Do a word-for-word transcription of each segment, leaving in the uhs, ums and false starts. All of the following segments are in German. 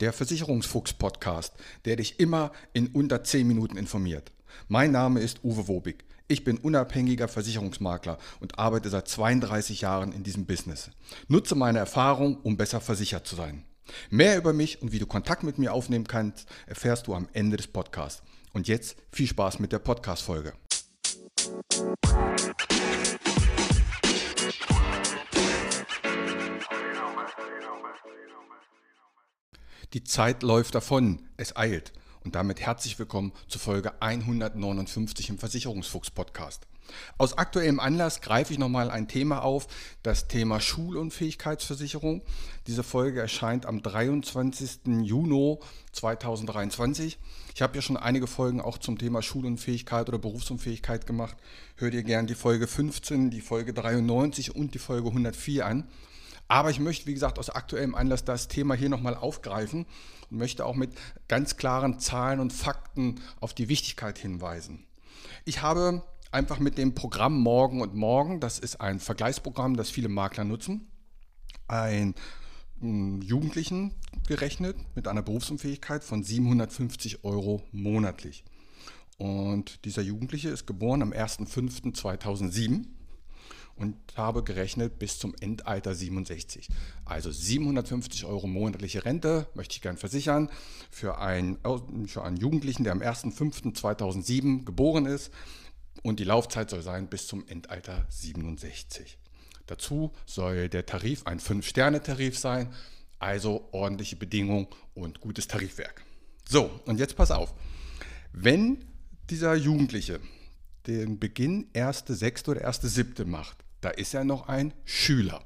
der Versicherungsfuchs-Podcast, der dich immer in unter zehn Minuten informiert. Mein Name ist Uwe Wobig. Ich bin unabhängiger Versicherungsmakler und arbeite seit zweiunddreißig Jahren in diesem Business. Nutze meine Erfahrung, um besser versichert zu sein. Mehr über mich und wie du Kontakt mit mir aufnehmen kannst, erfährst du am Ende des Podcasts. Und jetzt viel Spaß mit der Podcast-Folge. Die Zeit läuft davon, es eilt. Und damit herzlich willkommen zu Folge hundertneunundfünfzig im Versicherungsfuchs-Podcast. Aus aktuellem Anlass greife ich nochmal ein Thema auf, das Thema Schulunfähigkeitsversicherung. Diese Folge erscheint am dreiundzwanzigsten Juni zweitausenddreiundzwanzig. Ich habe ja schon einige Folgen auch zum Thema Schulunfähigkeit oder Berufsunfähigkeit gemacht. Hört ihr gern die Folge fünfzehn, die Folge dreiundneunzig und die Folge hundertvier an. Aber ich möchte, wie gesagt, aus aktuellem Anlass das Thema hier nochmal aufgreifen und möchte auch mit ganz klaren Zahlen und Fakten auf die Wichtigkeit hinweisen. Ich habe einfach mit dem Programm Morgen und Morgen, das ist ein Vergleichsprogramm, das viele Makler nutzen, einen Jugendlichen gerechnet mit einer Berufsunfähigkeit von siebenhundertfünfzig Euro monatlich. Und dieser Jugendliche ist geboren am ersten fünften zweitausendsieben. Und habe gerechnet bis zum Endalter siebenundsechzig. Also siebenhundertfünfzig Euro monatliche Rente, möchte ich gern versichern, für einen, für einen Jugendlichen, der am ersten fünften zweitausendsieben geboren ist. Und die Laufzeit soll sein bis zum Endalter siebenundsechzig. Dazu soll der Tarif ein fünf Sterne Tarif sein, also ordentliche Bedingungen und gutes Tarifwerk. So, und jetzt pass auf. Wenn dieser Jugendliche den Beginn erster sechster oder erster siebter macht, da ist er noch ein Schüler.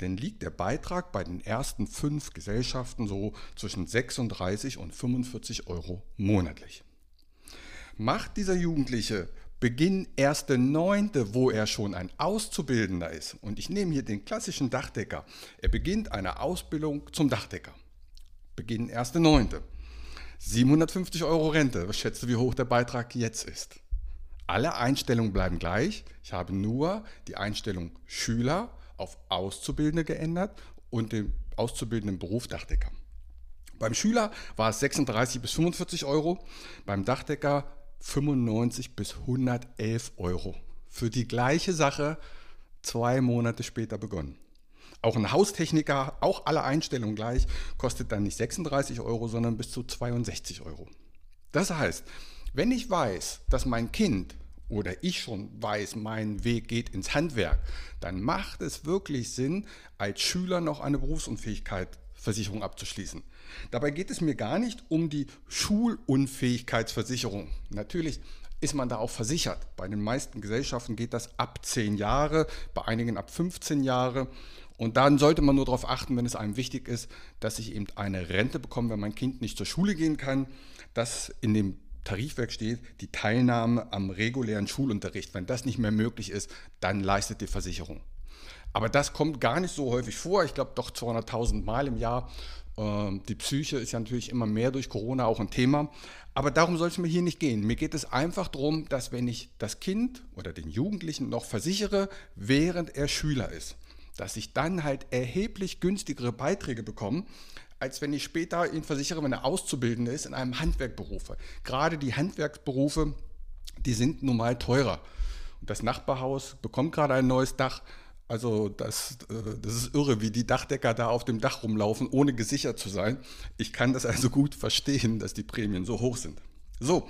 Denn liegt der Beitrag bei den ersten fünf Gesellschaften so zwischen sechsunddreißig und fünfundvierzig Euro monatlich. Macht dieser Jugendliche Beginn erster neunter, wo er schon ein Auszubildender ist, und ich nehme hier den klassischen Dachdecker, er beginnt eine Ausbildung zum Dachdecker, Beginn erster neunter, siebenhundertfünfzig Euro Rente, was schätzt du, wie hoch der Beitrag jetzt ist? Alle Einstellungen bleiben gleich. Ich habe nur die Einstellung Schüler auf Auszubildende geändert und den auszubildenden Beruf Dachdecker. Beim Schüler war es sechsunddreißig bis fünfundvierzig Euro, beim Dachdecker fünfundneunzig bis hundertelf Euro. Für die gleiche Sache zwei Monate später begonnen. Auch ein Haustechniker, auch alle Einstellungen gleich, kostet dann nicht sechsunddreißig Euro, sondern bis zu zweiundsechzig Euro. Das heißt, wenn ich weiß, dass mein Kind oder ich schon weiß, mein Weg geht ins Handwerk, dann macht es wirklich Sinn, als Schüler noch eine Berufsunfähigkeitsversicherung abzuschließen. Dabei geht es mir gar nicht um die Schulunfähigkeitsversicherung. Natürlich ist man da auch versichert. Bei den meisten Gesellschaften geht das ab zehn Jahre, bei einigen ab fünfzehn Jahre. Und dann sollte man nur darauf achten, wenn es einem wichtig ist, dass ich eben eine Rente bekomme, wenn mein Kind nicht zur Schule gehen kann, dass in dem Tarifwerk steht, die Teilnahme am regulären Schulunterricht. Wenn das nicht mehr möglich ist, dann leistet die Versicherung. Aber das kommt gar nicht so häufig vor. Ich glaube doch zweihunderttausend Mal im Jahr. Ähm, die Psyche ist ja natürlich immer mehr durch Corona auch ein Thema. Aber darum soll es mir hier nicht gehen. Mir geht es einfach darum, dass wenn ich das Kind oder den Jugendlichen noch versichere, während er Schüler ist, dass ich dann halt erheblich günstigere Beiträge bekomme, als wenn ich später ihn versichere, wenn er Auszubildender ist in einem Handwerkberuf. Gerade die Handwerksberufe, die sind nun mal teurer. Und das Nachbarhaus bekommt gerade ein neues Dach. Also das, das ist irre, wie die Dachdecker da auf dem Dach rumlaufen, ohne gesichert zu sein. Ich kann das also gut verstehen, dass die Prämien so hoch sind. So,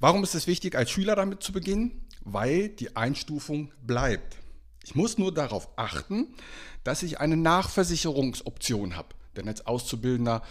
warum ist es wichtig, als Schüler damit zu beginnen? Weil die Einstufung bleibt. Ich muss nur darauf achten, dass ich eine Nachversicherungsoption habe. Denn als Auszubildender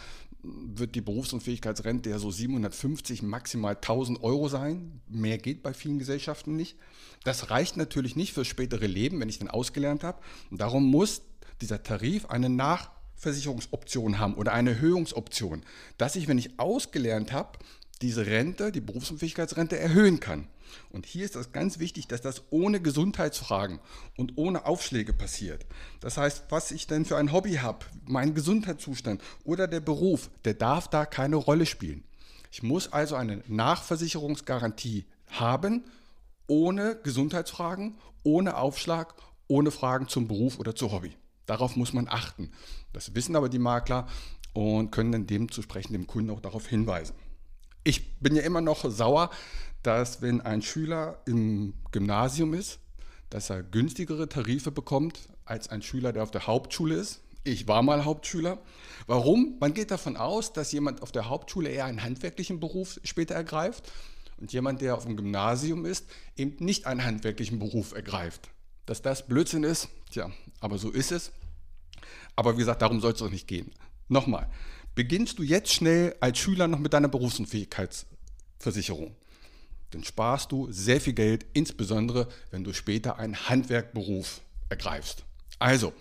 wird die Berufsunfähigkeitsrente ja so siebenhundertfünfzig, maximal tausend Euro sein. Mehr geht bei vielen Gesellschaften nicht. Das reicht natürlich nicht fürs spätere Leben, wenn ich dann ausgelernt habe. Und darum muss dieser Tarif eine Nachversicherungsoption haben oder eine Erhöhungsoption, dass ich, wenn ich ausgelernt habe, diese Rente, die Berufsunfähigkeitsrente erhöhen kann. Und hier ist das ganz wichtig, dass das ohne Gesundheitsfragen und ohne Aufschläge passiert. Das heißt, was ich denn für ein Hobby habe, mein Gesundheitszustand oder der Beruf, der darf da keine Rolle spielen. Ich muss also eine Nachversicherungsgarantie haben, ohne Gesundheitsfragen, ohne Aufschlag, ohne Fragen zum Beruf oder zu Hobby. Darauf muss man achten. Das wissen aber die Makler. und können dann dementsprechend dem Kunden auch darauf hinweisen. Ich bin ja immer noch sauer, dass wenn ein Schüler im Gymnasium ist, dass er günstigere Tarife bekommt als ein Schüler, der auf der Hauptschule ist. Ich war mal Hauptschüler. Warum? Man geht davon aus, dass jemand auf der Hauptschule eher einen handwerklichen Beruf später ergreift und jemand, der auf dem Gymnasium ist, eben nicht einen handwerklichen Beruf ergreift. Dass das Blödsinn ist, tja, aber so ist es. Aber wie gesagt, darum soll es doch nicht gehen. Nochmal, beginnst du jetzt schnell als Schüler noch mit deiner Berufsunfähigkeitsversicherung, dann sparst du sehr viel Geld, insbesondere wenn du später einen Handwerkberuf ergreifst. Also,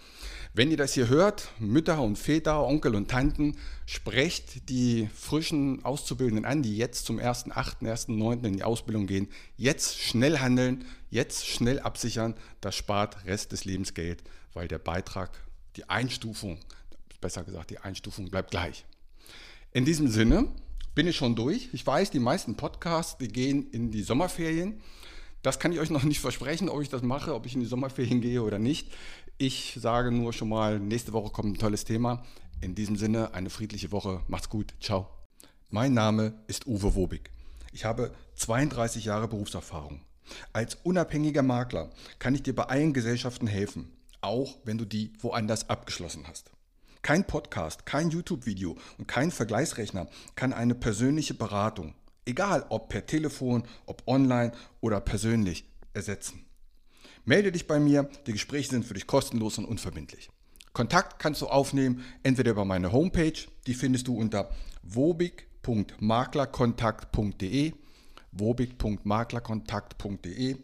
wenn ihr das hier hört, Mütter und Väter, Onkel und Tanten, sprecht die frischen Auszubildenden an, die jetzt zum ersten achten, ersten neunten in die Ausbildung gehen. Jetzt schnell handeln, jetzt schnell absichern, das spart Rest des Lebens Geld, weil der Beitrag, die Einstufung, besser gesagt, die Einstufung bleibt gleich. In diesem Sinne bin ich schon durch. Ich weiß, die meisten Podcasts, die gehen in die Sommerferien. Das kann ich euch noch nicht versprechen, ob ich das mache, ob ich in die Sommerferien gehe oder nicht. Ich sage nur schon mal, nächste Woche kommt ein tolles Thema. In diesem Sinne, eine friedliche Woche. Macht's gut. Ciao. Mein Name ist Uwe Wobig. Ich habe zweiunddreißig Jahre Berufserfahrung. Als unabhängiger Makler kann ich dir bei allen Gesellschaften helfen, auch wenn du die woanders abgeschlossen hast. Kein Podcast, kein YouTube-Video und kein Vergleichsrechner kann eine persönliche Beratung, egal ob per Telefon, ob online oder persönlich, ersetzen. Melde dich bei mir, die Gespräche sind für dich kostenlos und unverbindlich. Kontakt kannst du aufnehmen, entweder über meine Homepage, die findest du unter wobig punkt maklerkontakt punkt de, wobig punkt maklerkontakt punkt de.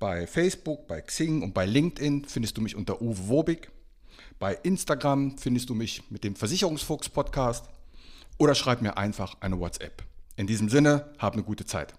Bei Facebook, bei Xing und bei LinkedIn findest du mich unter Uwe Wobig. Bei Instagram findest du mich mit dem Versicherungsfuchs-Podcast oder schreib mir einfach eine WhatsApp. In diesem Sinne, hab eine gute Zeit.